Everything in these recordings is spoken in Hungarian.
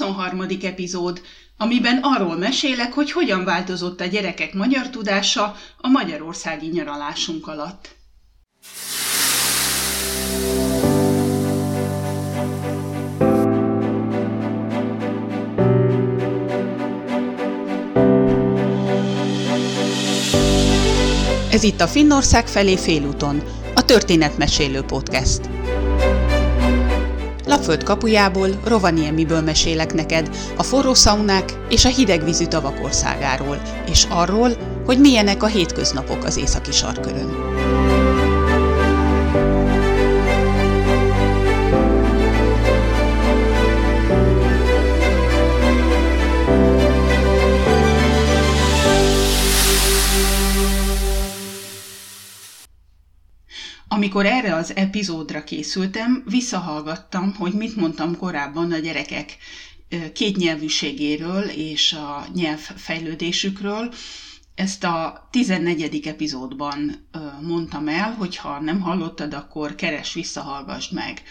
23. epizód, amiben arról mesélek, hogy hogyan változott a gyerekek magyar tudása a magyarországi nyaralásunk alatt. Ez itt a Finnország felé félúton, a Történetmesélő Podcast. Lapföld kapujából, Rovaniemiből mesélek neked a forró szaunák és a hidegvízű tavak országáról, és arról, hogy milyenek a hétköznapok az északi sarkkörön. Amikor erre az epizódra készültem, visszahallgattam, hogy mit mondtam korábban a gyerekek kétnyelvűségéről és a nyelvfejlődésükről. Ezt a 14. epizódban mondtam el, hogy ha nem hallottad, akkor keresd, visszahallgass meg.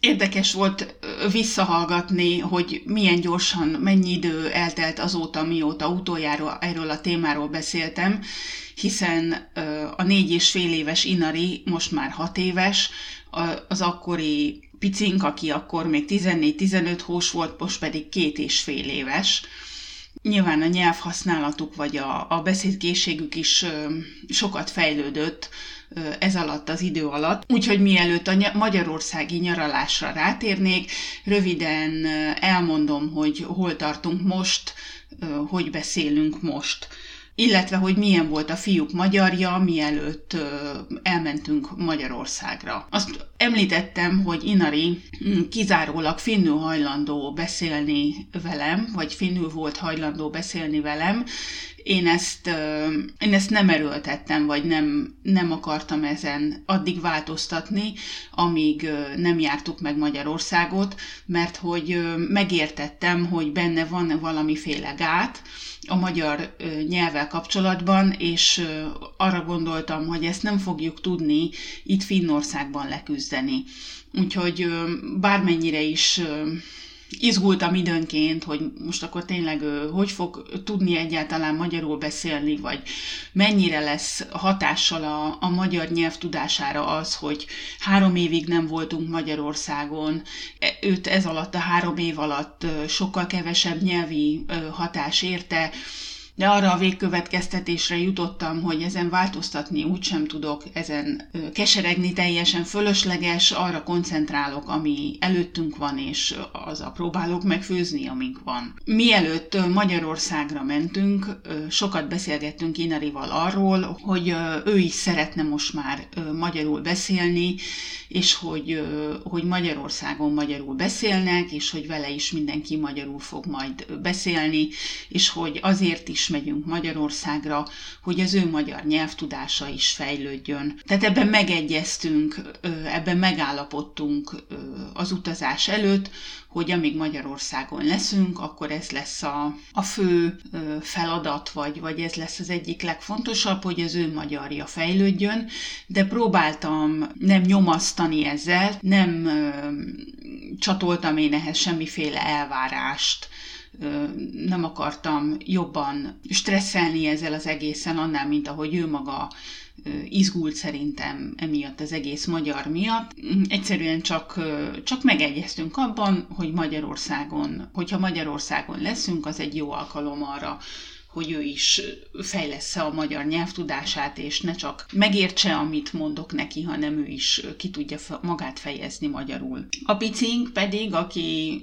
Érdekes volt visszahallgatni, hogy milyen gyorsan, mennyi idő eltelt azóta, mióta utoljára erről a témáról beszéltem, hiszen a 4,5 éves Inari, most már 6 éves, az akkori picink, aki akkor még 14-15 hós volt, most pedig 2,5 éves. Nyilván a nyelvhasználatuk vagy a beszédkészségük is sokat fejlődött ez alatt az idő alatt. Úgyhogy mielőtt a magyarországi nyaralásra rátérnék, röviden elmondom, hogy hol tartunk most, hogy beszélünk most. Illetve, hogy milyen volt a fiúk magyarja, mielőtt elmentünk Magyarországra. Azt említettem, hogy Inari kizárólag finnül hajlandó beszélni velem, vagy finnül volt hajlandó beszélni velem. Én ezt nem erőltettem, vagy nem akartam ezen addig változtatni, amíg nem jártuk meg Magyarországot, mert hogy megértettem, hogy benne van valamiféle gát a magyar nyelvvel kapcsolatban, és arra gondoltam, hogy ezt nem fogjuk tudni itt Finnországban leküzdeni. Úgyhogy bármennyire is izgultam időnként, hogy most akkor tényleg hogy fog tudni egyáltalán magyarul beszélni, vagy mennyire lesz hatással a magyar nyelvtudására az, hogy 3 évig nem voltunk Magyarországon, őt ez alatt, a 3 év alatt sokkal kevesebb nyelvi hatás érte, de arra a végkövetkeztetésre jutottam, hogy ezen változtatni úgysem tudok, ezen keseregni teljesen fölösleges, arra koncentrálok, ami előttünk van, és azzal próbálok megfőzni, amink van. Mielőtt Magyarországra mentünk, sokat beszélgettünk Inarival arról, hogy ő is szeretne most már magyarul beszélni, és hogy Magyarországon magyarul beszélnek, és hogy vele is mindenki magyarul fog majd beszélni, és hogy azért is megyünk Magyarországra, hogy az ő magyar nyelvtudása is fejlődjön. Tehát ebben megegyeztünk, ebben megállapodtunk az utazás előtt, hogy amíg Magyarországon leszünk, akkor ez lesz a fő feladat, vagy ez lesz az egyik legfontosabb, hogy az ő magyarja fejlődjön, de próbáltam nem nyomasztani ezzel, nem csatoltam én ehhez semmiféle elvárást, nem akartam jobban stresszelni ezzel az egészen annál, mint ahogy ő maga izgult szerintem emiatt az egész magyar miatt. Egyszerűen csak megegyeztünk abban, hogy hogyha Magyarországon leszünk, az egy jó alkalom arra, hogy ő is fejlessze a magyar nyelvtudását, és ne csak megértse, amit mondok neki, hanem ő is ki tudja magát fejezni magyarul. A picink pedig, aki,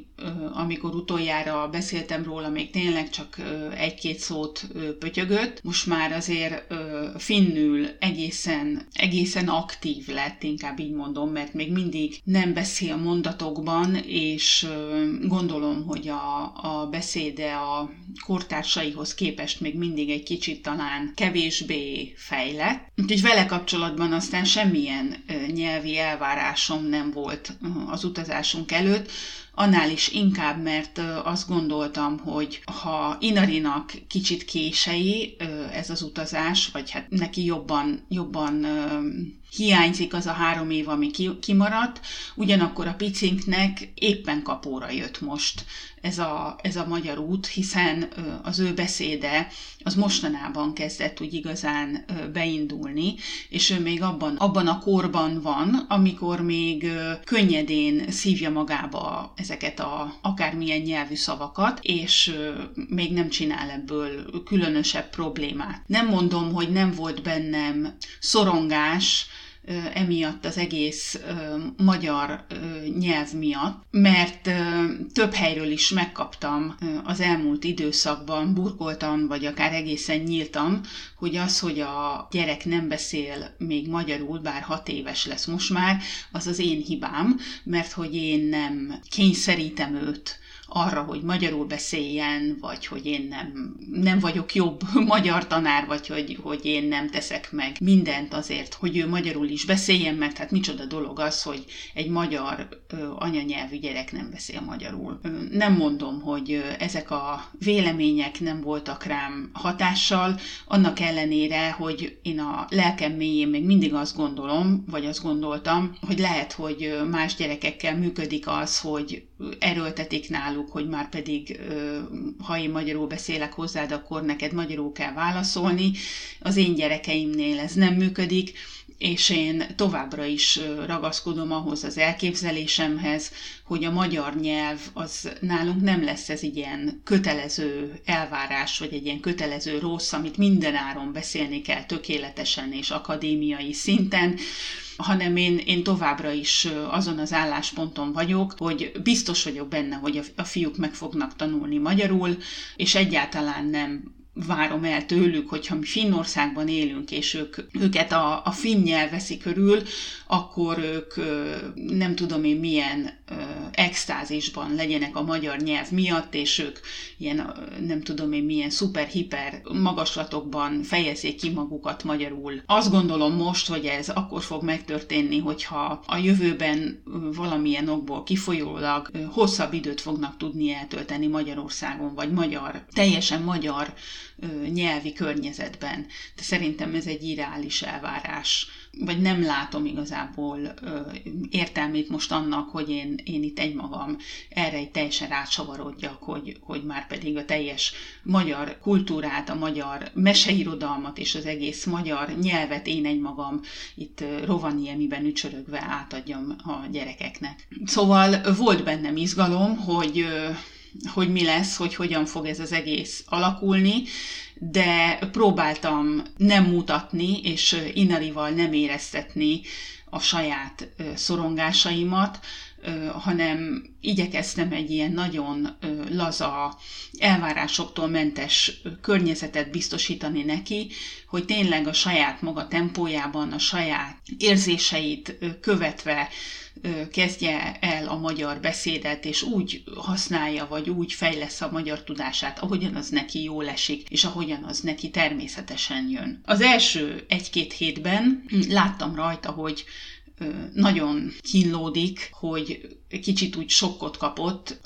amikor utoljára beszéltem róla, még tényleg csak 1-2 szót pötyögött, most már azért finnül egészen aktív lett, inkább így mondom, mert még mindig nem beszél mondatokban, és gondolom, hogy a beszéde a kortársaihoz képest még mindig egy kicsit talán kevésbé fejlett. Úgyhogy vele kapcsolatban aztán semmilyen nyelvi elvárásom nem volt az utazásunk előtt, annál is inkább, mert azt gondoltam, hogy ha Inarinak kicsit kései ez az utazás, vagy hát neki jobban hiányzik az a 3 év, ami kimaradt, ugyanakkor a picinknek éppen kapóra jött most ez a magyar út, hiszen az ő beszéde az mostanában kezdett úgy igazán beindulni, és ő még abban a korban van, amikor még könnyedén szívja magába ezeket a akármilyen nyelvű szavakat, és még nem csinál ebből különösebb problémát. Nem mondom, hogy nem volt bennem szorongás, emiatt az egész magyar nyelv miatt, mert több helyről is megkaptam az elmúlt időszakban, burkoltan, vagy akár egészen nyíltan, hogy az, hogy a gyerek nem beszél még magyarul, bár 6 éves lesz most már, az az én hibám, mert hogy én nem kényszerítem őt arra, hogy magyarul beszéljen, vagy hogy én nem vagyok jobb magyar tanár, vagy hogy én nem teszek meg mindent azért, hogy ő magyarul is beszéljen, mert hát micsoda dolog az, hogy egy magyar anyanyelvű gyerek nem beszél magyarul. Nem mondom, hogy ezek a vélemények nem voltak rám hatással, annak ellenére, hogy én a lelkem mélyén még mindig azt gondolom, vagy azt gondoltam, hogy lehet, hogy más gyerekekkel működik az, hogy erőltetik náluk, hogy már pedig, ha én magyarul beszélek hozzád, akkor neked magyarul kell válaszolni. Az én gyerekeimnél ez nem működik, és én továbbra is ragaszkodom ahhoz az elképzelésemhez, hogy a magyar nyelv az nálunk nem lesz ez ilyen kötelező elvárás, vagy egy ilyen kötelező rossz, amit mindenáron beszélni kell tökéletesen és akadémiai szinten, hanem én továbbra is azon az állásponton vagyok, hogy biztos vagyok benne, hogy a fiúk meg fognak tanulni magyarul, és egyáltalán nem várom el tőlük, hogyha mi Finnországban élünk, és őket a finn nyelv veszi körül, akkor ők nem tudom én milyen extázisban legyenek a magyar nyelv miatt, és ők ilyen, nem tudom én milyen szuper-hiper magaslatokban fejezzék ki magukat magyarul. Azt gondolom most, hogy ez akkor fog megtörténni, hogyha a jövőben valamilyen okból kifolyólag hosszabb időt fognak tudni eltölteni Magyarországon, vagy teljesen magyar nyelvi környezetben. De szerintem ez egy irreális elvárás. Vagy nem látom igazából értelmét most annak, hogy én itt egymagam erre egy teljesen rácsavarodjak, hogy már pedig a teljes magyar kultúrát, a magyar meseirodalmat és az egész magyar nyelvet én egymagam itt Rovaniemiben ücsörögve átadjam a gyerekeknek. Szóval volt bennem izgalom, hogy mi lesz, hogy hogyan fog ez az egész alakulni, de próbáltam nem mutatni, és Inarival nem éreztetni a saját szorongásaimat, hanem igyekeztem egy ilyen nagyon laza, elvárásoktól mentes környezetet biztosítani neki, hogy tényleg a saját maga tempójában, a saját érzéseit követve kezdje el a magyar beszédet, és úgy használja, vagy úgy fejlesz a magyar tudását, ahogyan az neki jól esik, és ahogyan az neki természetesen jön. Az első 1-2 hétben láttam rajta, hogy nagyon kínlódik, hogy kicsit úgy sokkot kapott,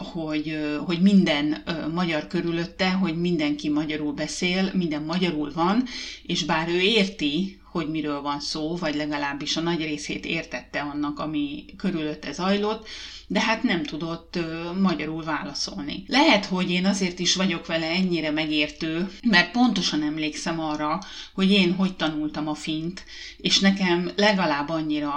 hogy minden magyar körülötte, hogy mindenki magyarul beszél, minden magyarul van, és bár ő érti, hogy miről van szó, vagy legalábbis a nagy részét értette annak, ami körülötte zajlott, de hát nem tudott magyarul válaszolni. Lehet, hogy én azért is vagyok vele ennyire megértő, mert pontosan emlékszem arra, hogy én hogy tanultam a fint, és nekem legalább annyira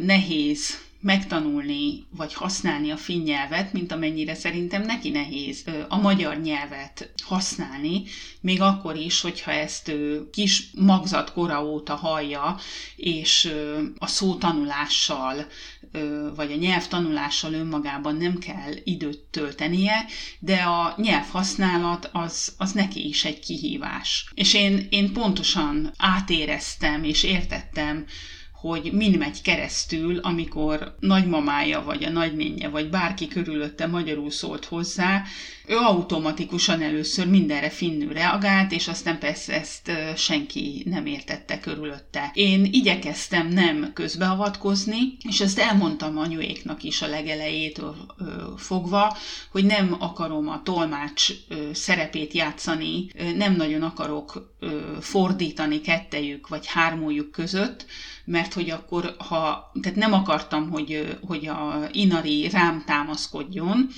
nehéz megtanulni, vagy használni a finn nyelvet, mint amennyire szerintem neki nehéz a magyar nyelvet használni, még akkor is, hogyha ezt kis magzatkora óta hallja, és a szótanulással, vagy a nyelvtanulással önmagában nem kell időt töltenie, de a nyelvhasználat az neki is egy kihívás. És én pontosan átéreztem és értettem, hogy min megy keresztül, amikor nagymamája, vagy a nagynénje, vagy bárki körülötte magyarul szólt hozzá, ő automatikusan először mindenre finnül reagált, és aztán persze ezt senki nem értette körülötte. Én igyekeztem nem közbeavatkozni, és ezt elmondtam anyuéknak is a legelejétől fogva, hogy nem akarom a tolmács szerepét játszani, nem nagyon akarok fordítani kettejük vagy hármójuk között, mert hogy akkor, tehát nem akartam, hogy a Inari rám támaszkodjon,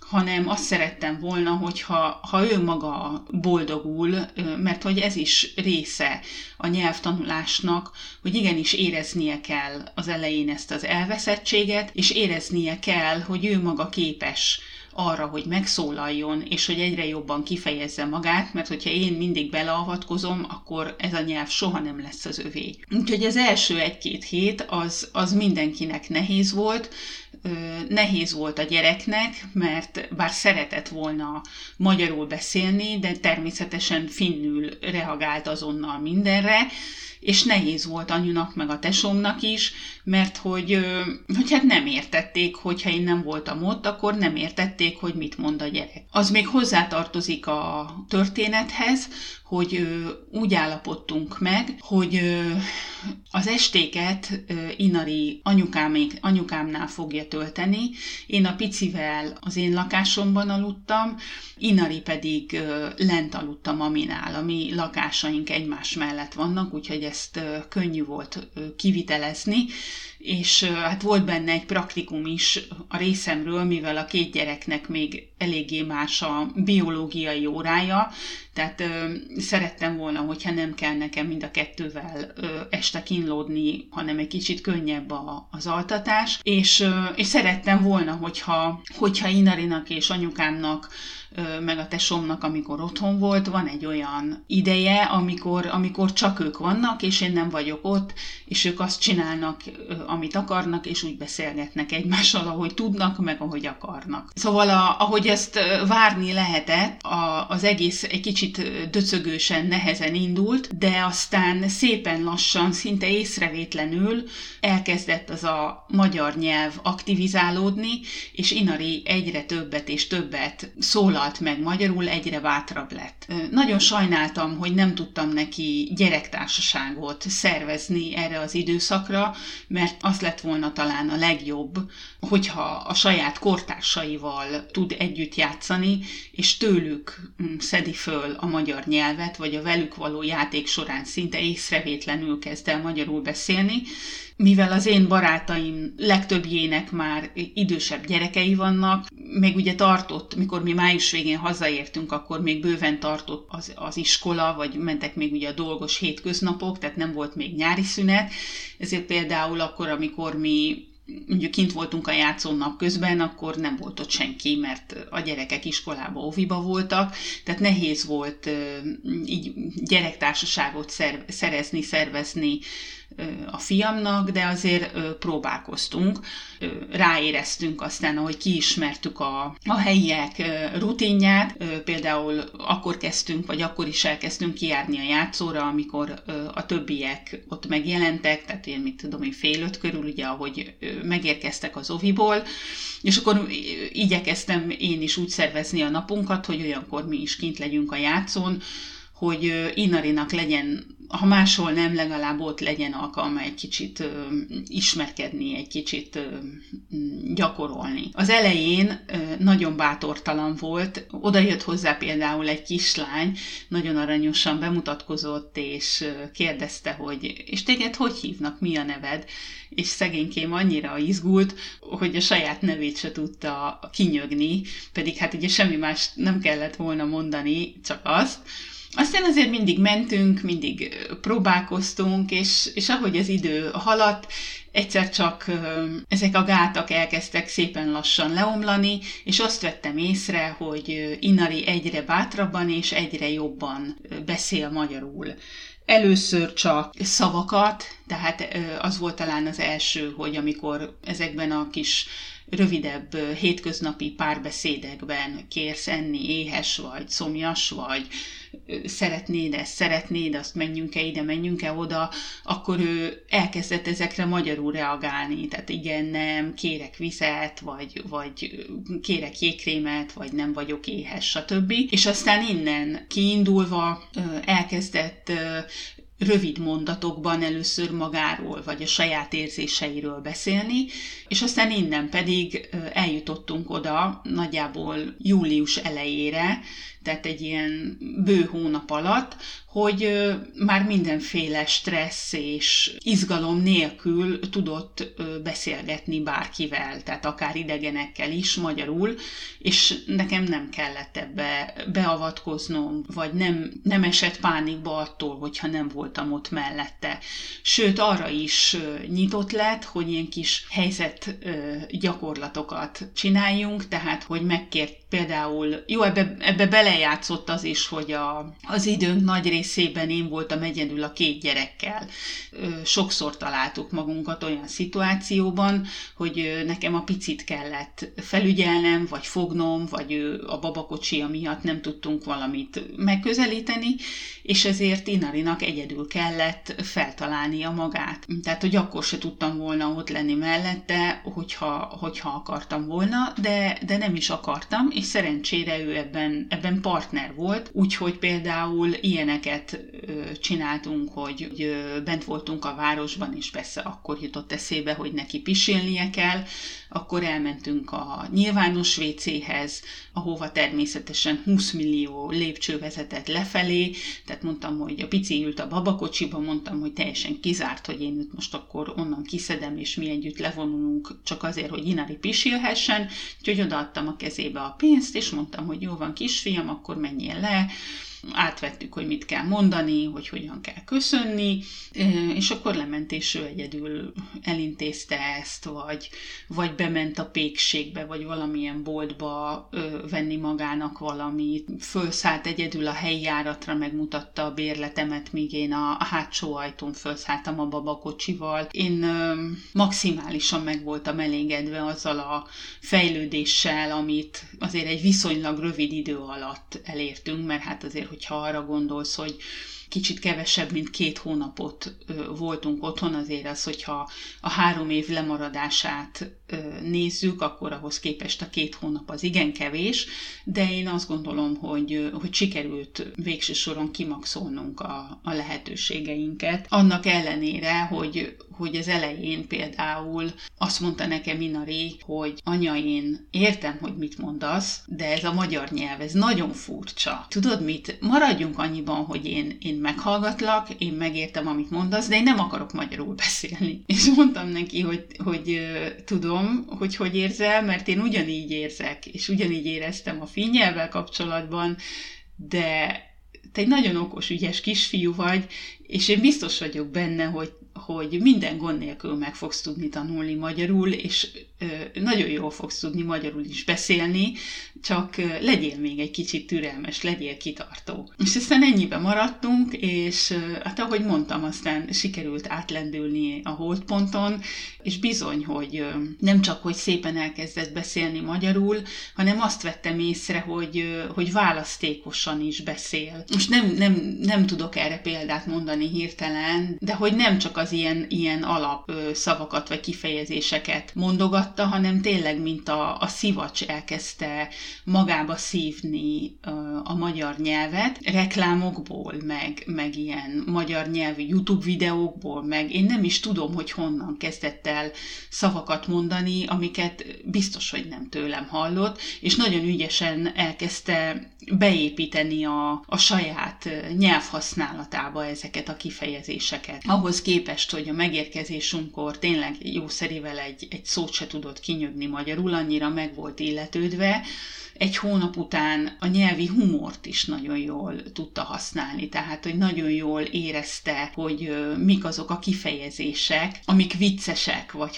hanem azt szerettem volna, hogyha ő maga boldogul, mert hogy ez is része a nyelvtanulásnak, hogy igenis éreznie kell az elején ezt az elveszettséget, és éreznie kell, hogy ő maga képes arra, hogy megszólaljon, és hogy egyre jobban kifejezze magát, mert hogyha én mindig beleavatkozom, akkor ez a nyelv soha nem lesz az övé. Úgyhogy az első 1-2 hét az mindenkinek nehéz volt a gyereknek, mert bár szeretett volna magyarul beszélni, de természetesen finnül reagált azonnal mindenre, és nehéz volt anyunak meg a tesómnak is, mert hogy hát nem értették, hogyha én nem voltam ott, akkor nem értették, hogy mit mond a gyerek. Az még hozzátartozik a történethez, hogy úgy állapodtunk meg, hogy az estéket Inari anyukámnál fogja tölteni. Én a picivel az én lakásomban aludtam, Inari pedig lent aludta maminál. A mi lakásaink egymás mellett vannak, úgyhogy ezt könnyű volt kivitelezni, és hát volt benne egy praktikum is a részemről, mivel a 2 gyereknek még eléggé más a biológiai órája, tehát szerettem volna, hogyha nem kell nekem mind a 2-vel este kínlódni, hanem egy kicsit könnyebb az altatás, és szerettem volna, hogyha Inarinak és anyukámnak meg a tesómnak, amikor otthon volt, van egy olyan ideje, amikor csak ők vannak, és én nem vagyok ott, és ők azt csinálnak, amit akarnak, és úgy beszélgetnek egymással, ahogy tudnak, meg ahogy akarnak. Szóval ahogy ezt várni lehetett, az egész egy kicsit döcögősen, nehezen indult, de aztán szépen lassan, szinte észrevétlenül elkezdett az a magyar nyelv aktivizálódni, és Inari egyre többet és többet szólal meg magyarul, egyre bátrabb lett. Nagyon sajnáltam, hogy nem tudtam neki gyerektársaságot szervezni erre az időszakra, mert az lett volna talán a legjobb, hogyha a saját kortársaival tud együtt játszani, és tőlük szedi föl a magyar nyelvet, vagy a velük való játék során szinte észrevétlenül kezd el magyarul beszélni. Mivel az én barátaim legtöbbjének már idősebb gyerekei vannak, még ugye tartott, mikor mi május végén hazaértünk, akkor még bőven tartott az iskola, vagy mentek még ugye a dolgos hétköznapok, tehát nem volt még nyári szünet, ezért például akkor, amikor mi mondjuk kint voltunk a játszón napközben, akkor nem volt ott senki, mert a gyerekek iskolába, óviba voltak, tehát nehéz volt így gyerektársaságot szervezni a fiamnak, de azért próbálkoztunk, ráéreztünk aztán, ahogy kiismertük a helyiek rutinját, például akkor kezdtünk, vagy akkor is elkezdtünk kijárni a játszóra, amikor a többiek ott megjelentek, tehát én mit tudom én 4:30 körül, ugye, ahogy megérkeztek az oviból, és akkor igyekeztem én is úgy szervezni a napunkat, hogy olyankor mi is kint legyünk a játszón, hogy Inarinak legyen, ha máshol nem, legalább ott legyen alkalma egy kicsit ismerkedni, egy kicsit gyakorolni. Az elején nagyon bátortalan volt, oda jött hozzá például egy kislány, nagyon aranyosan bemutatkozott, és kérdezte, hogy és téged hogy hívnak, mi a neved? És szegénykém annyira izgult, hogy a saját nevét se tudta kinyögni, pedig hát ugye semmi más nem kellett volna mondani, csak azt. Aztán azért mindig mentünk, mindig próbálkoztunk, és ahogy az idő haladt, egyszer csak ezek a gátak elkezdtek szépen lassan leomlani, és azt vettem észre, hogy Inari egyre bátrabban és egyre jobban beszél magyarul. Először csak szavakat, tehát az volt talán az első, hogy amikor ezekben a kis rövidebb hétköznapi párbeszédekben kérsz enni, éhes vagy, szomjas vagy, szeretnéd ezt, szeretnéd azt, menjünk-e ide, menjünk-e oda, akkor ő elkezdett ezekre magyarul reagálni, tehát igen, nem, kérek vizet, vagy kérek jégkrémet, vagy nem vagyok éhes, stb. És aztán innen kiindulva elkezdett rövid mondatokban először magáról, vagy a saját érzéseiről beszélni, és aztán innen pedig eljutottunk oda nagyjából július elejére, tehát egy ilyen bő hónap alatt, hogy már mindenféle stressz és izgalom nélkül tudott beszélgetni bárkivel, tehát akár idegenekkel is magyarul, és nekem nem kellett ebbe beavatkoznom, vagy nem esett pánikba attól, hogyha nem voltam ott mellette. Sőt, arra is nyitott lett, hogy ilyen kis helyzet gyakorlatokat csináljunk, tehát, hogy megkért például, jó, ebbe belejátszott az is, hogy az időnk nagy részében én voltam egyedül a két gyerekkel. Sokszor találtuk magunkat olyan szituációban, hogy nekem a picit kellett felügyelnem, vagy fognom, vagy a babakocsia miatt nem tudtunk valamit megközelíteni, és ezért Inarinak egyedül kellett feltalálnia magát. Tehát, hogy akkor se tudtam volna ott lenni mellette, hogyha akartam volna, de nem is akartam, és szerencsére ő ebben partner volt, úgyhogy például ilyeneket csináltunk, hogy bent voltunk a városban, és persze akkor jutott eszébe, hogy neki pisilnie kell, akkor elmentünk a nyilvános WC-hez, ahova természetesen 20 millió lépcső vezetett lefelé, tehát mondtam, hogy a pici ült a babakocsiba, mondtam, hogy teljesen kizárt, hogy én itt most akkor onnan kiszedem, és mi együtt levonulunk csak azért, hogy Inari pisilhessen, úgyhogy odaadtam a kezébe a pénzt, és mondtam, hogy jó van kisfiam, akkor menjél le, átvettük, hogy mit kell mondani, hogy hogyan kell köszönni, és akkor lement, és ő egyedül elintézte ezt, vagy bement a pékségbe, vagy valamilyen boltba venni magának valamit, fölszállt egyedül a helyi járatra, megmutatta a bérletemet, míg én a hátsó ajtón fölszálltam a babakocsival. Én maximálisan meg voltam elégedve azzal a fejlődéssel, amit azért egy viszonylag rövid idő alatt elértünk, mert hát azért, hogyha arra gondolsz, hogy kicsit kevesebb, mint 2 hónapot voltunk otthon, azért az, hogyha a 3 év lemaradását nézzük, akkor ahhoz képest a 2 hónap az igen kevés, de én azt gondolom, hogy sikerült végső soron kimaxolnunk a lehetőségeinket. Annak ellenére, hogy az elején például azt mondta nekem Inari, hogy anya, én értem, hogy mit mondasz, de ez a magyar nyelv, ez nagyon furcsa. Tudod mit? Maradjunk annyiban, hogy én meghallgatlak, én megértem, amit mondasz, de én nem akarok magyarul beszélni. És mondtam neki, hogy tudom, hogy érzel, mert én ugyanígy érzek, és ugyanígy éreztem a finnyelvvel kapcsolatban, de te egy nagyon okos, ügyes kisfiú vagy, és én biztos vagyok benne, hogy minden gond nélkül meg fogsz tudni tanulni magyarul, és nagyon jól fogsz tudni magyarul is beszélni, csak legyél még egy kicsit türelmes, legyél kitartó. És aztán ennyibe maradtunk, és hát ahogy mondtam, aztán sikerült átlendülni a holdponton, és bizony, hogy nem csak, hogy szépen elkezdett beszélni magyarul, hanem azt vettem észre, hogy választékosan is beszél. Most nem tudok erre példát mondani hirtelen, de hogy nem csak az ilyen alap szavakat vagy kifejezéseket mondogatta, hanem tényleg, mint a szivacs elkezdte magába szívni a magyar nyelvet, reklámokból, meg ilyen magyar nyelvű YouTube videókból, meg én nem is tudom, hogy honnan kezdett el szavakat mondani, amiket biztos, hogy nem tőlem hallott, és nagyon ügyesen elkezdte beépíteni a saját nyelvhasználatába ezeket a kifejezéseket. Ahhoz képest, hogy a megérkezésünkkor tényleg jószerivel egy szót se tudott kinyögni magyarul, annyira meg volt illetődve, 1 hónap után a nyelvi humort is nagyon jól tudta használni, tehát, hogy nagyon jól érezte, hogy mik azok a kifejezések, amik viccesek, vagy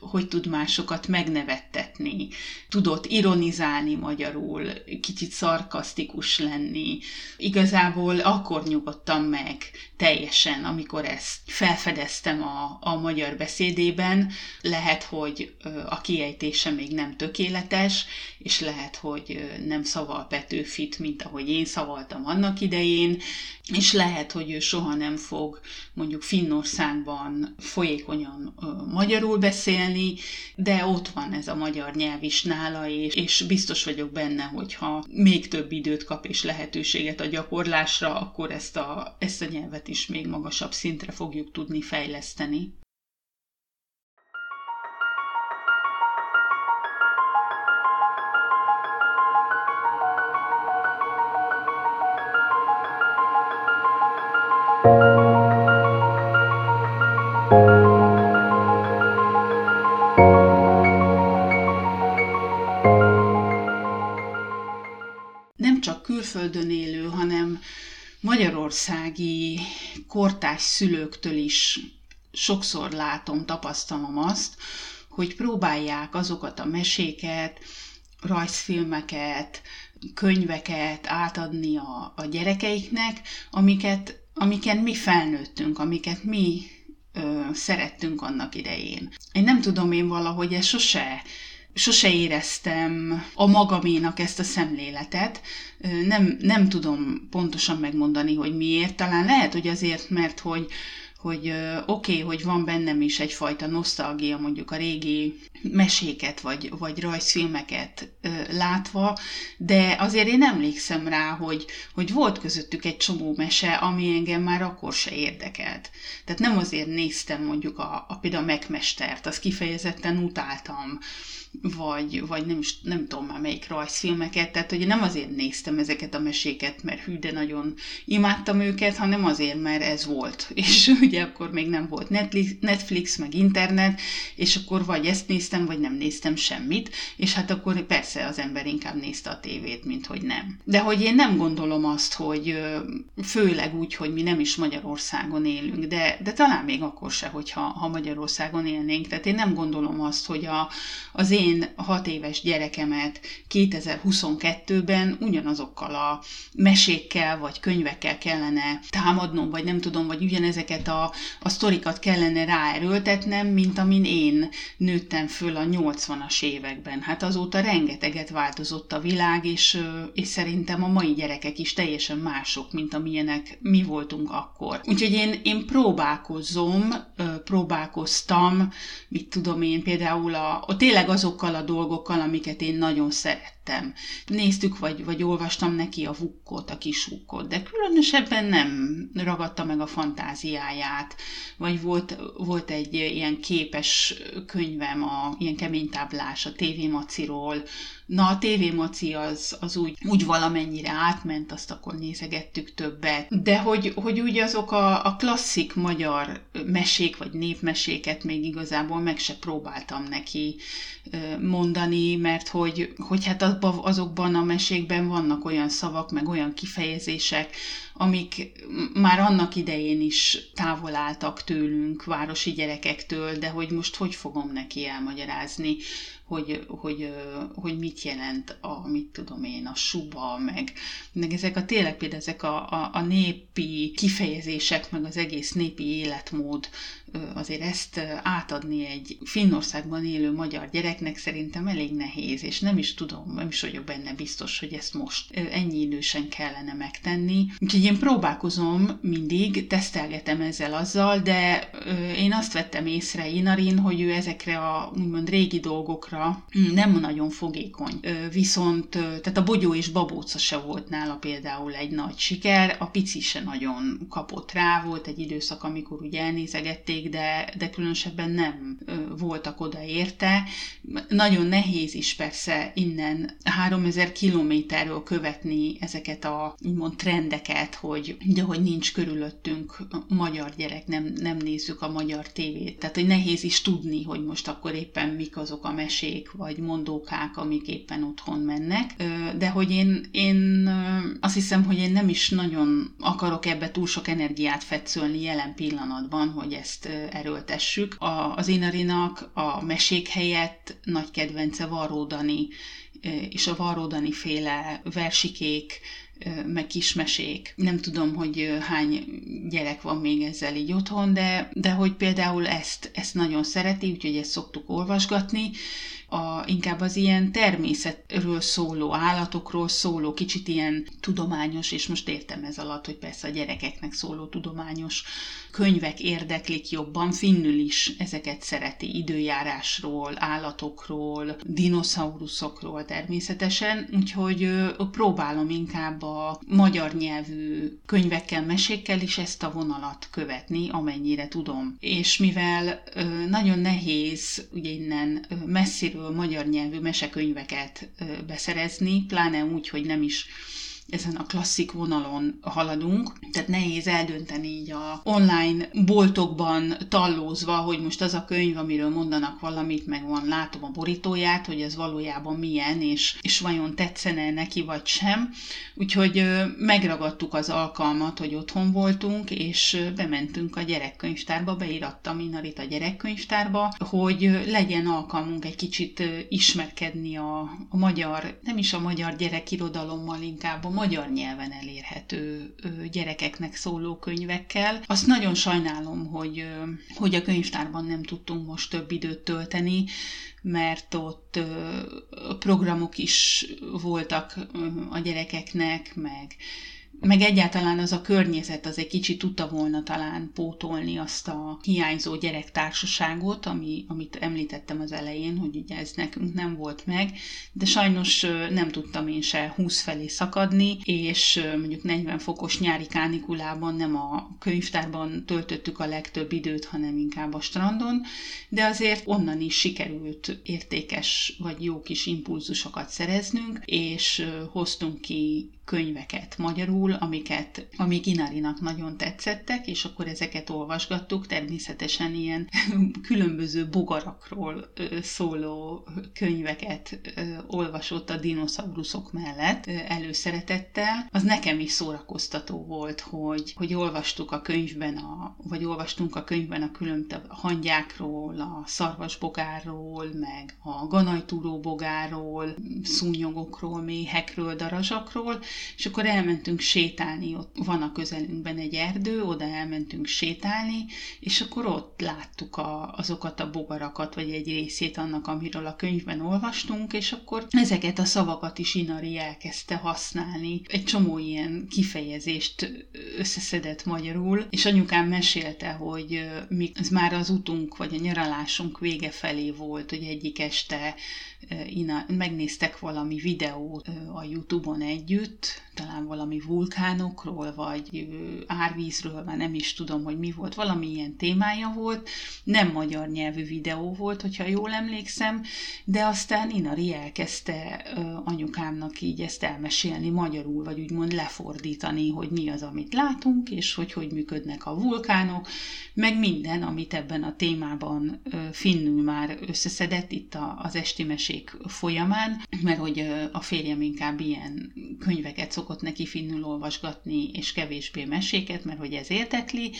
hogy tud másokat megnevettetni. Tudott ironizálni magyarul, kicsit szarkasztikus lenni. Igazából akkor nyugodtam meg teljesen, amikor ezt felfedeztem a magyar beszédében. Lehet, hogy a kiejtése még nem tökéletes, és lehet, hogy nem szaval Petőfit, mint ahogy én szavaltam annak idején, és lehet, hogy ő soha nem fog mondjuk Finnországban folyékonyan magyarul beszélni, de ott van ez a magyar nyelv is nála, és biztos vagyok benne, hogyha még több időt kap és lehetőséget a gyakorlásra, akkor ezt a nyelvet is még magasabb szintre fogjuk tudni fejleszteni. nem csak külföldön élő, hanem magyarországi kortárs szülőktől is sokszor látom, tapasztalom azt, hogy próbálják azokat a meséket, rajzfilmeket, könyveket átadni a gyerekeiknek, amiket mi felnőttünk, amiket mi szerettünk annak idején. Én nem tudom, én valahogy ezt sose éreztem a magaménak ezt a szemléletet. Nem tudom pontosan megmondani, hogy miért. Talán lehet, hogy azért, mert hogy oké, hogy van bennem is egyfajta nosztalgia, mondjuk a régi meséket, vagy rajzfilmeket látva, de azért én emlékszem rá, hogy volt közöttük egy csomó mese, ami engem már akkor se érdekelt. Tehát nem azért néztem mondjuk a Pidamiákmestert, azt kifejezetten utáltam, vagy nem tudom már melyik rajzfilmeket, tehát hogy nem azért néztem ezeket a meséket, mert hű, de nagyon imádtam őket, hanem azért, mert ez volt. És ugye akkor még nem volt Netflix, meg internet, és akkor vagy ezt néztem, vagy nem néztem semmit, és hát akkor persze az ember inkább nézte a tévét, mint hogy nem. De hogy én nem gondolom azt, hogy főleg úgy, hogy mi nem is Magyarországon élünk, de talán még akkor se, hogyha Magyarországon élnénk, tehát én nem gondolom azt, hogy az én 6 éves gyerekemet 2022-ben ugyanazokkal a mesékkel vagy könyvekkel kellene támadnom, vagy nem tudom, vagy ugyanezeket a sztorikat kellene ráerőltetnem, mint amin én nőttem föl a 80-as években. Hát azóta rengeteget változott a világ, és szerintem a mai gyerekek is teljesen mások, mint amilyenek mi voltunk akkor. Úgyhogy én próbálkoztam, mit tudom én, például tényleg azokkal a dolgokkal, amiket én nagyon szerettem. Néztük, vagy olvastam neki a Vukkót, a kis Vukkót, de különösebben nem ragadta meg a fantáziáját. Vagy volt egy ilyen képes könyvem, ilyen keménytáblás a tévémaciról. Na, a tévémaci az úgy valamennyire átment, azt akkor nézegettük többet. De hogy úgy azok a klasszik magyar mesék, vagy népmeséket még igazából meg se próbáltam neki mondani, mert hogy hát azokban a mesékben vannak olyan szavak, meg olyan kifejezések, amik már annak idején is távol álltak tőlünk, városi gyerekektől, de hogy most hogy fogom neki elmagyarázni, hogy mit jelent a suba, meg ezek a tényleg például ezek a népi kifejezések, meg az egész népi életmód, azért ezt átadni egy Finnországban élő magyar gyereknek szerintem elég nehéz, és nem is vagyok benne biztos, hogy ezt most ennyi idősen kellene megtenni. Úgyhogy én próbálkozom mindig, tesztelgetem ezzel-azzal, de én azt vettem észre Inarin, hogy ő ezekre a úgymond régi dolgokra nem nagyon fogékony. Viszont, tehát a Bogyó és Babóca se volt nála például egy nagy siker, a pici se nagyon kapott rá, volt egy időszak, amikor ugye elnézegették, de különösebben nem voltak oda érte. Nagyon nehéz is persze innen 3000 kilométerről követni ezeket a úgymond trendeket, hogy nincs körülöttünk magyar gyerek, nem nézzük a magyar tévét. Tehát, hogy nehéz is tudni, hogy most akkor éppen mik azok a mesék, vagy mondókák, amik éppen otthon mennek. De hogy én azt hiszem, hogy én nem is nagyon akarok ebbe túl sok energiát fetszölni jelen pillanatban, hogy ezt erőltessük. Az Inarinak a mesék helyett nagy kedvence Varródani, és a Varródani féle versikék, meg kismesék. Nem tudom, hogy hány gyerek van még ezzel így otthon, de hogy például ezt nagyon szereti, úgyhogy ezt szoktuk olvasgatni. Inkább az ilyen természetről szóló, állatokról szóló, kicsit ilyen tudományos, és most értem ez alatt, hogy persze a gyerekeknek szóló tudományos könyvek érdeklik jobban, finnül is ezeket szereti, időjárásról, állatokról, dinoszauruszokról természetesen, úgyhogy próbálom inkább a magyar nyelvű könyvekkel, mesékkel is ezt a vonalat követni, amennyire tudom. És mivel nagyon nehéz ugye innen messziről magyar nyelvű mesekönyveket beszerezni, pláne úgy, hogy nem is ezen a klasszik vonalon haladunk, tehát nehéz eldönteni így a online boltokban tallózva, hogy most az a könyv, amiről mondanak valamit, meg van, látom a borítóját, hogy ez valójában milyen, és vajon tetszene neki, vagy sem. Úgyhogy megragadtuk az alkalmat, hogy otthon voltunk, és bementünk a gyerekkönyvtárba, beirattam Inarit a gyerekkönyvtárba, hogy legyen alkalmunk egy kicsit ismerkedni a magyar, nem is a magyar gyerekirodalommal, inkább a magyar nyelven elérhető gyerekeknek szóló könyvekkel. Azt nagyon sajnálom, hogy a könyvtárban nem tudtunk most több időt tölteni, mert ott programok is voltak a gyerekeknek, meg egyáltalán az a környezet az egy kicsit tudta volna talán pótolni azt a hiányzó gyerektársaságot, amit említettem az elején, hogy ugye ez nekünk nem volt meg, de sajnos nem tudtam én se 20 felé szakadni, és mondjuk 40 fokos nyári kánikulában nem a könyvtárban töltöttük a legtöbb időt, hanem inkább a strandon, de azért onnan is sikerült értékes vagy jó kis impulzusokat szereznünk, és hoztunk ki könyveket magyarul, amik Inarinak nagyon tetszettek, és akkor ezeket olvasgattuk, természetesen ilyen különböző bogarakról szóló könyveket olvasott a dinoszauruszok mellett előszeretettel. Az nekem is szórakoztató volt, hogy olvastunk a könyvben a különböző hangyákról, a szarvasbogárról, meg a ganajtúróbogárról, szúnyogokról, méhekről, darazsakról, és akkor elmentünk sétálni, ott van a közelünkben egy erdő, oda elmentünk sétálni, és akkor ott láttuk azokat a bogarakat, vagy egy részét annak, amiről a könyvben olvastunk, és akkor ezeket a szavakat is Inari elkezdte használni. Egy csomó ilyen kifejezést összeszedett magyarul, és anyukám mesélte, hogy ez már az utunk, vagy a nyaralásunk vége felé volt, hogy egyik este megnéztek valami videót a YouTube-on együtt, talán valami vulkánokról, vagy árvízről, már nem is tudom, hogy mi volt, valami ilyen témája volt, nem magyar nyelvű videó volt, hogyha jól emlékszem, de aztán Inari elkezdte anyukámnak így ezt elmesélni magyarul, vagy úgymond lefordítani, hogy mi az, amit látunk, és hogy működnek a vulkánok, meg minden, amit ebben a témában finnül már összeszedett itt az esti mesék folyamán, mert hogy a férjem inkább ilyen könyveket szokott neki finnül olvasgatni, és kevésbé meséket, mert hogy ez érdekli.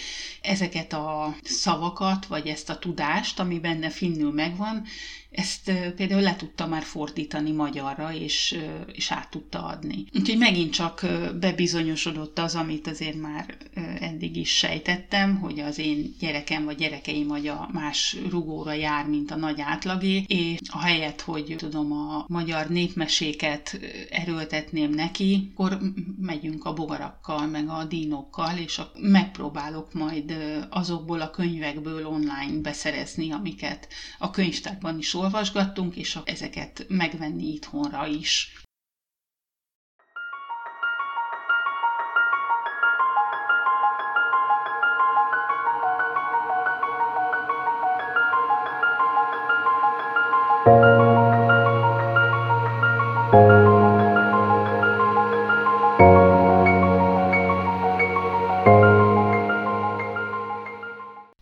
Ezeket a szavakat, vagy ezt a tudást, ami benne finnül megvan, ezt például le tudta már fordítani magyarra, és át tudta adni. Úgyhogy megint csak bebizonyosodott az, amit azért már eddig is sejtettem, hogy az én gyerekem vagy gyerekeim agya más rugóra jár, mint a nagy átlagé, és ahelyett, hogy tudom, a magyar népmeséket erőltetném neki, akkor megyünk a bogarakkal, meg a dínokkal, és megpróbálok majd azokból a könyvekből online beszerezni, amiket a könyvtárban is olvasgattunk, és ezeket megvenni itthonra is.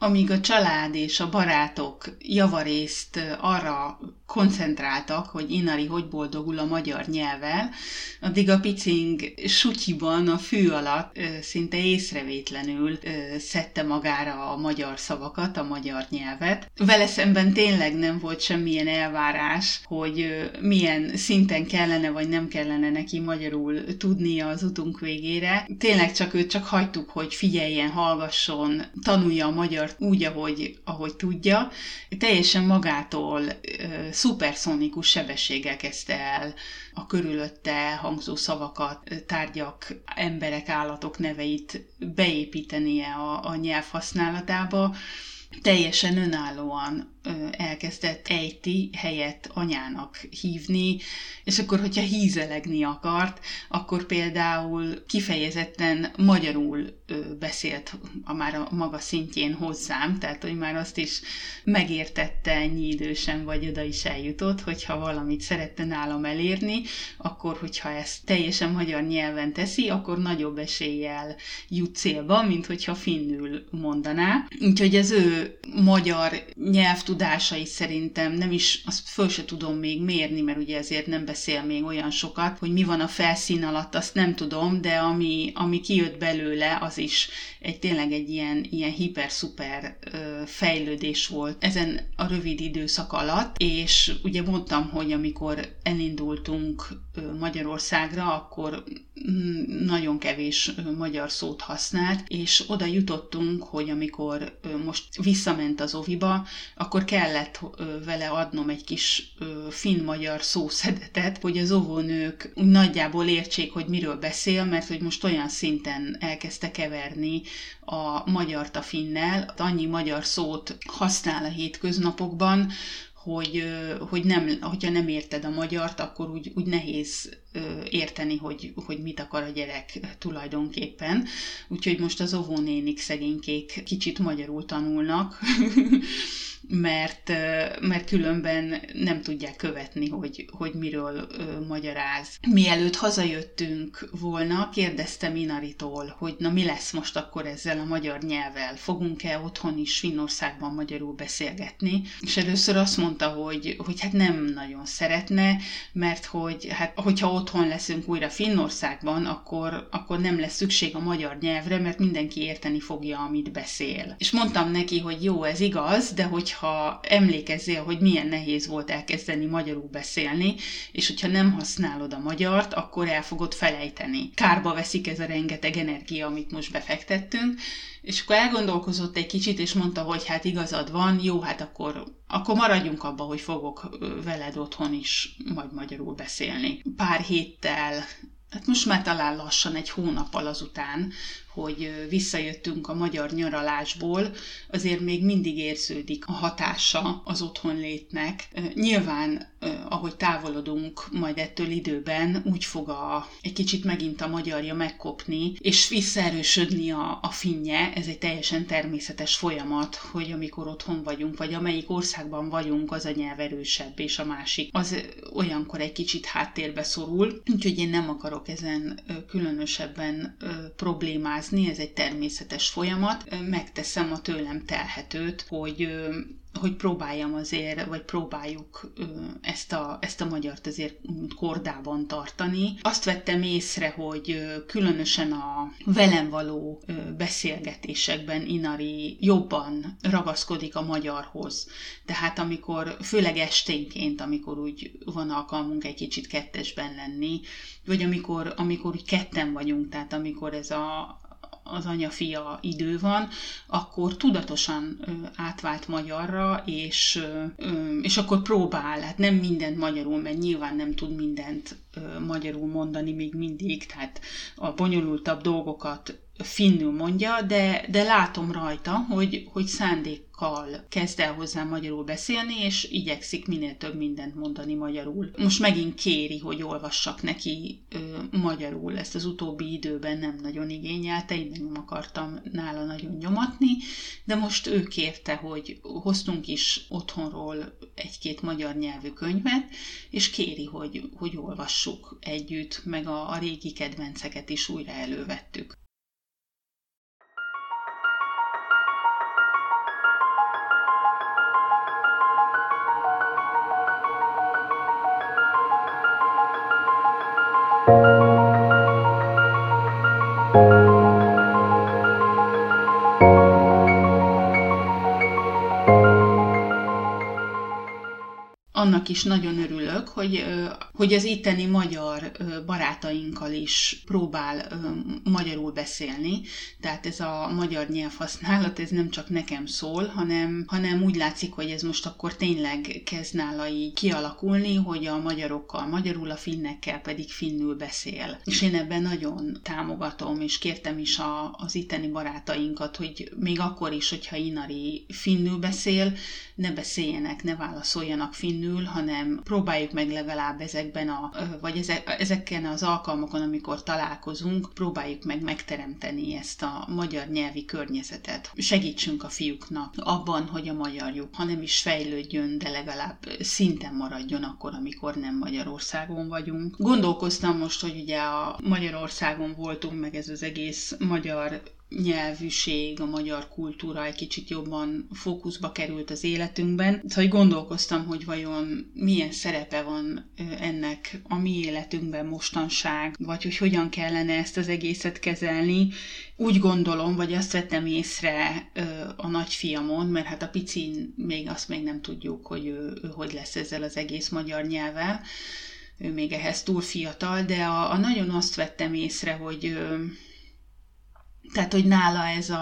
Amíg a család és a barátok javarészt arra koncentráltak, hogy Inari hogy boldogul a magyar nyelvvel, addig a picing sutyiban a fű alatt szinte észrevétlenül szedte magára a magyar szavakat, a magyar nyelvet. Vele szemben tényleg nem volt semmilyen elvárás, hogy milyen szinten kellene vagy nem kellene neki magyarul tudnia az utunk végére. Tényleg csak őt csak hagytuk, hogy figyeljen, hallgasson, tanulja a magyart úgy, ahogy tudja. Teljesen magától szuperszonikus sebességgel kezdte el a körülötte hangzó szavakat, tárgyak, emberek, állatok neveit beépítenie a nyelv használatába, teljesen önállóan elkezdett ejti helyett anyának hívni, és akkor, hogyha hízelegni akart, akkor például kifejezetten magyarul beszélt már a maga szintjén hozzám, tehát hogy már azt is megértette ennyi idősen, vagy oda is eljutott, hogyha valamit szeretne nálam elérni, akkor hogyha ezt teljesen magyar nyelven teszi, akkor nagyobb eséllyel jut célba, mint hogyha finnül mondaná. Úgyhogy az ő magyar nyelvtudásai szerintem nem is, azt föl se tudom még mérni, mert ugye ezért nem beszél még olyan sokat, hogy mi van a felszín alatt, azt nem tudom, de ami kijött belőle, az is tényleg egy ilyen hiper-szuper fejlődés volt ezen a rövid időszak alatt, és ugye mondtam, hogy amikor elindultunk Magyarországra, akkor nagyon kevés magyar szót használt, és oda jutottunk, hogy amikor most visszament az oviba, akkor kellett vele adnom egy kis finn-magyar szószedetet, hogy az óvónők úgy nagyjából értsék, hogy miről beszél, mert hogy most olyan szinten elkezdte keverni a magyart a finnel, annyi magyar szót használ a hétköznapokban, hogyha nem érted a magyart, akkor úgy nehéz érteni, hogy mit akar a gyerek tulajdonképpen. Úgyhogy most az óvónénik szegénykék kicsit magyarul tanulnak, mert különben nem tudják követni, hogy miről magyaráz. Mielőtt hazajöttünk volna, kérdeztem Inaritól, hogy na mi lesz most akkor ezzel a magyar nyelvvel? Fogunk-e otthon is Finnországban magyarul beszélgetni? És először azt mondta, hogy hát nem nagyon szeretne, mert hogy hát, hogyha otthon leszünk újra Finnországban, akkor nem lesz szükség a magyar nyelvre, mert mindenki érteni fogja, amit beszél. És mondtam neki, hogy jó, ez igaz, de hogyha emlékezzél, hogy milyen nehéz volt elkezdeni magyarul beszélni, és hogyha nem használod a magyart, akkor el fogod felejteni. Kárba veszik ez a rengeteg energia, amit most befektettünk, és akkor elgondolkozott egy kicsit, és mondta, hogy hát igazad van, jó, hát akkor maradjunk abba, hogy fogok veled otthon is majd magyarul beszélni. Pár héttel, hát most már talán lassan egy hónappal azután, hogy visszajöttünk a magyar nyaralásból, azért még mindig érződik a hatása az otthonlétnek. Nyilván, ahogy távolodunk majd ettől időben, úgy fog egy kicsit megint a magyarja megkopni, és visszaerősödni a finnye. Ez egy teljesen természetes folyamat, hogy amikor otthon vagyunk, vagy amelyik országban vagyunk, az a nyelv erősebb, és a másik az olyankor egy kicsit háttérbe szorul. Úgyhogy én nem akarok ezen különösebben problémázni, ez egy természetes folyamat. Megteszem a tőlem telhetőt, hogy próbáljam azért, vagy próbáljuk ezt a magyart azért kordában tartani. Azt vettem észre, hogy különösen a velem való beszélgetésekben Inari jobban ragaszkodik a magyarhoz. Tehát amikor, főleg esténként, amikor úgy van alkalmunk egy kicsit kettesben lenni, vagy amikor úgy ketten vagyunk, tehát amikor ez az anya-fia idő van, akkor tudatosan átvált magyarra, és akkor próbál, hát nem mindent magyarul, mert nyilván nem tud mindent magyarul mondani még mindig, tehát a bonyolultabb dolgokat finnül mondja, de látom rajta, hogy szándékkal kezd el hozzá magyarul beszélni, és igyekszik minél több mindent mondani magyarul. Most megint kéri, hogy olvassak neki magyarul. Ezt az utóbbi időben nem nagyon igényelte, én nem akartam nála nagyon nyomatni, de most ő kérte, hogy hoztunk is otthonról egy-két magyar nyelvű könyvet, és kéri, hogy olvassuk együtt, meg a régi kedvenceket is újra elővettük. Annak is nagyon örülök, örülök, hogy az itteni magyar barátainkkal is próbál magyarul beszélni, tehát ez a magyar nyelvhasználat, ez nem csak nekem szól, hanem úgy látszik, hogy ez most akkor tényleg kezd nála így kialakulni, hogy a magyarokkal magyarul, a finnekkel pedig finnül beszél. És én ebben nagyon támogatom, és kértem is az itteni barátainkat, hogy még akkor is, hogyha Inari finnül beszél, ne beszéljenek, ne válaszoljanak finnül, hanem próbáljuk meg legalább ezeken az alkalmakon, amikor találkozunk, próbáljuk meg megteremteni ezt a magyar nyelvi környezetet. Segítsünk a fiúknak abban, hogy a magyarjuk, ha nem is fejlődjön, de legalább szinten maradjon akkor, amikor nem Magyarországon vagyunk. Gondolkoztam most, hogy ugye a Magyarországon voltunk, meg ez az egész magyar nyelvűség, a magyar kultúra egy kicsit jobban fókuszba került az életünkben. Szóval gondolkoztam, hogy vajon milyen szerepe van ennek a mi életünkben mostanság, vagy hogy hogyan kellene ezt az egészet kezelni. Úgy gondolom, vagy azt vettem észre a nagyfiamon, mert hát a picin még nem tudjuk, hogy ő hogy lesz ezzel az egész magyar nyelvvel. Ő még ehhez túl fiatal, de a nagyon azt vettem észre, hogy nála ez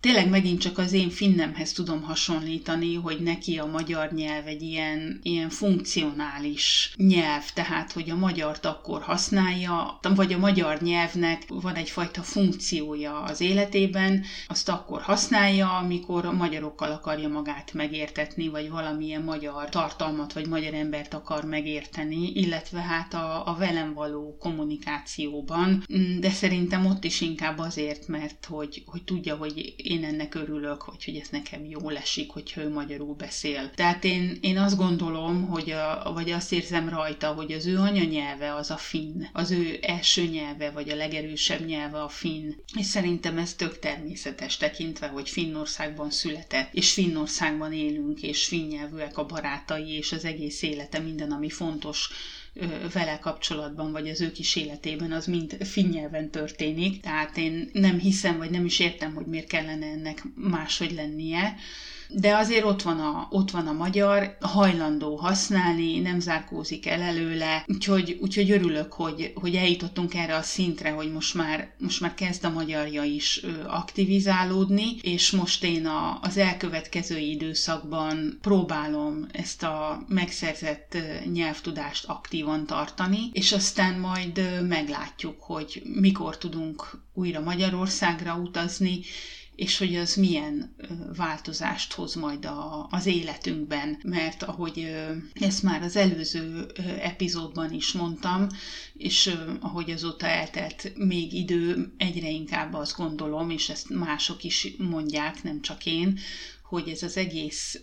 tényleg megint csak az én finnemhez tudom hasonlítani, hogy neki a magyar nyelv egy ilyen funkcionális nyelv, tehát hogy a magyart akkor használja, vagy a magyar nyelvnek van egyfajta funkciója az életében, azt akkor használja, amikor a magyarokkal akarja magát megértetni, vagy valamilyen magyar tartalmat, vagy magyar embert akar megérteni, illetve hát a velem való kommunikációban, de szerintem ott is inkább azért, mert hogy tudja, hogy én ennek örülök, vagy hogy ez nekem jól esik, hogyha ő magyarul beszél. Tehát én azt gondolom, vagy azt érzem rajta, hogy az ő anyanyelve az a finn, az ő első nyelve, vagy a legerősebb nyelve a finn. És szerintem ez tök természetes tekintve, hogy Finnországban született, és Finnországban élünk, és finn nyelvűek a barátai, és az egész élete, minden, ami fontos vele kapcsolatban, vagy az ő kis életében, az mind finnyelven történik. Tehát én nem hiszem, vagy nem is értem, hogy miért kellene ennek máshogy lennie. De azért ott van a magyar, hajlandó használni, nem zárkózik el előle, úgyhogy örülök, hogy eljutottunk erre a szintre, hogy most már kezd a magyarja is aktivizálódni, és most én az elkövetkező időszakban próbálom ezt a megszerzett nyelvtudást aktívan tartani, és aztán majd meglátjuk, hogy mikor tudunk újra Magyarországra utazni, és hogy az milyen változást hoz majd az életünkben, mert ahogy ezt már az előző epizódban is mondtam, és ahogy azóta eltelt még idő, egyre inkább azt gondolom, és ezt mások is mondják, nem csak én, hogy ez az egész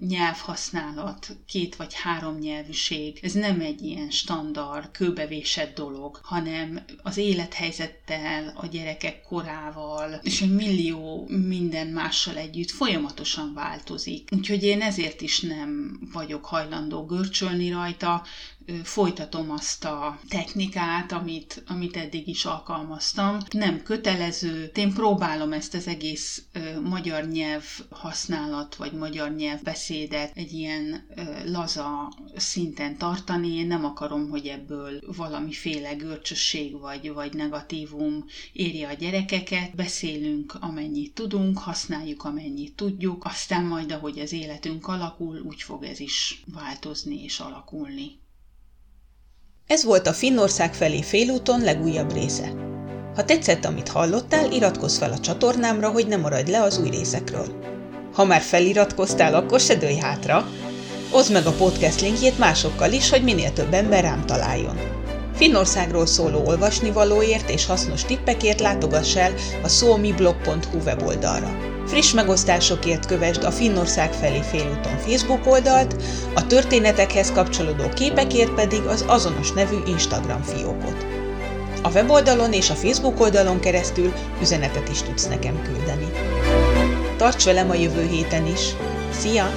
nyelvhasználat, két vagy három nyelvűség, ez nem egy ilyen standard, kőbevésett dolog, hanem az élethelyzettel, a gyerekek korával, és egy millió minden mással együtt folyamatosan változik. Úgyhogy én ezért is nem vagyok hajlandó görcsölni rajta, folytatom azt a technikát, amit eddig is alkalmaztam. Nem kötelező, én próbálom ezt az egész magyar nyelv használat, vagy magyar nyelvbeszédet egy ilyen laza szinten tartani. Én nem akarom, hogy ebből valamiféle görcsösség vagy negatívum érje a gyerekeket. Beszélünk, amennyit tudunk, használjuk, amennyit tudjuk, aztán majd, ahogy az életünk alakul, úgy fog ez is változni és alakulni. Ez volt a Finnország felé félúton legújabb része. Ha tetszett, amit hallottál, iratkozz fel a csatornámra, hogy ne maradj le az új részekről. Ha már feliratkoztál, akkor se dőlj hátra! Oszd meg a podcast linkjét másokkal is, hogy minél több ember rám találjon. Finnországról szóló olvasnivalóért és hasznos tippekért látogass el a somiblog.hu weboldalra. Friss megosztásokért kövesd a Finnország felé félúton Facebook oldalt, a történetekhez kapcsolódó képekért pedig az azonos nevű Instagram fiókot. A weboldalon és a Facebook oldalon keresztül üzenetet is tudsz nekem küldeni. Tarts velem a jövő héten is! Szia!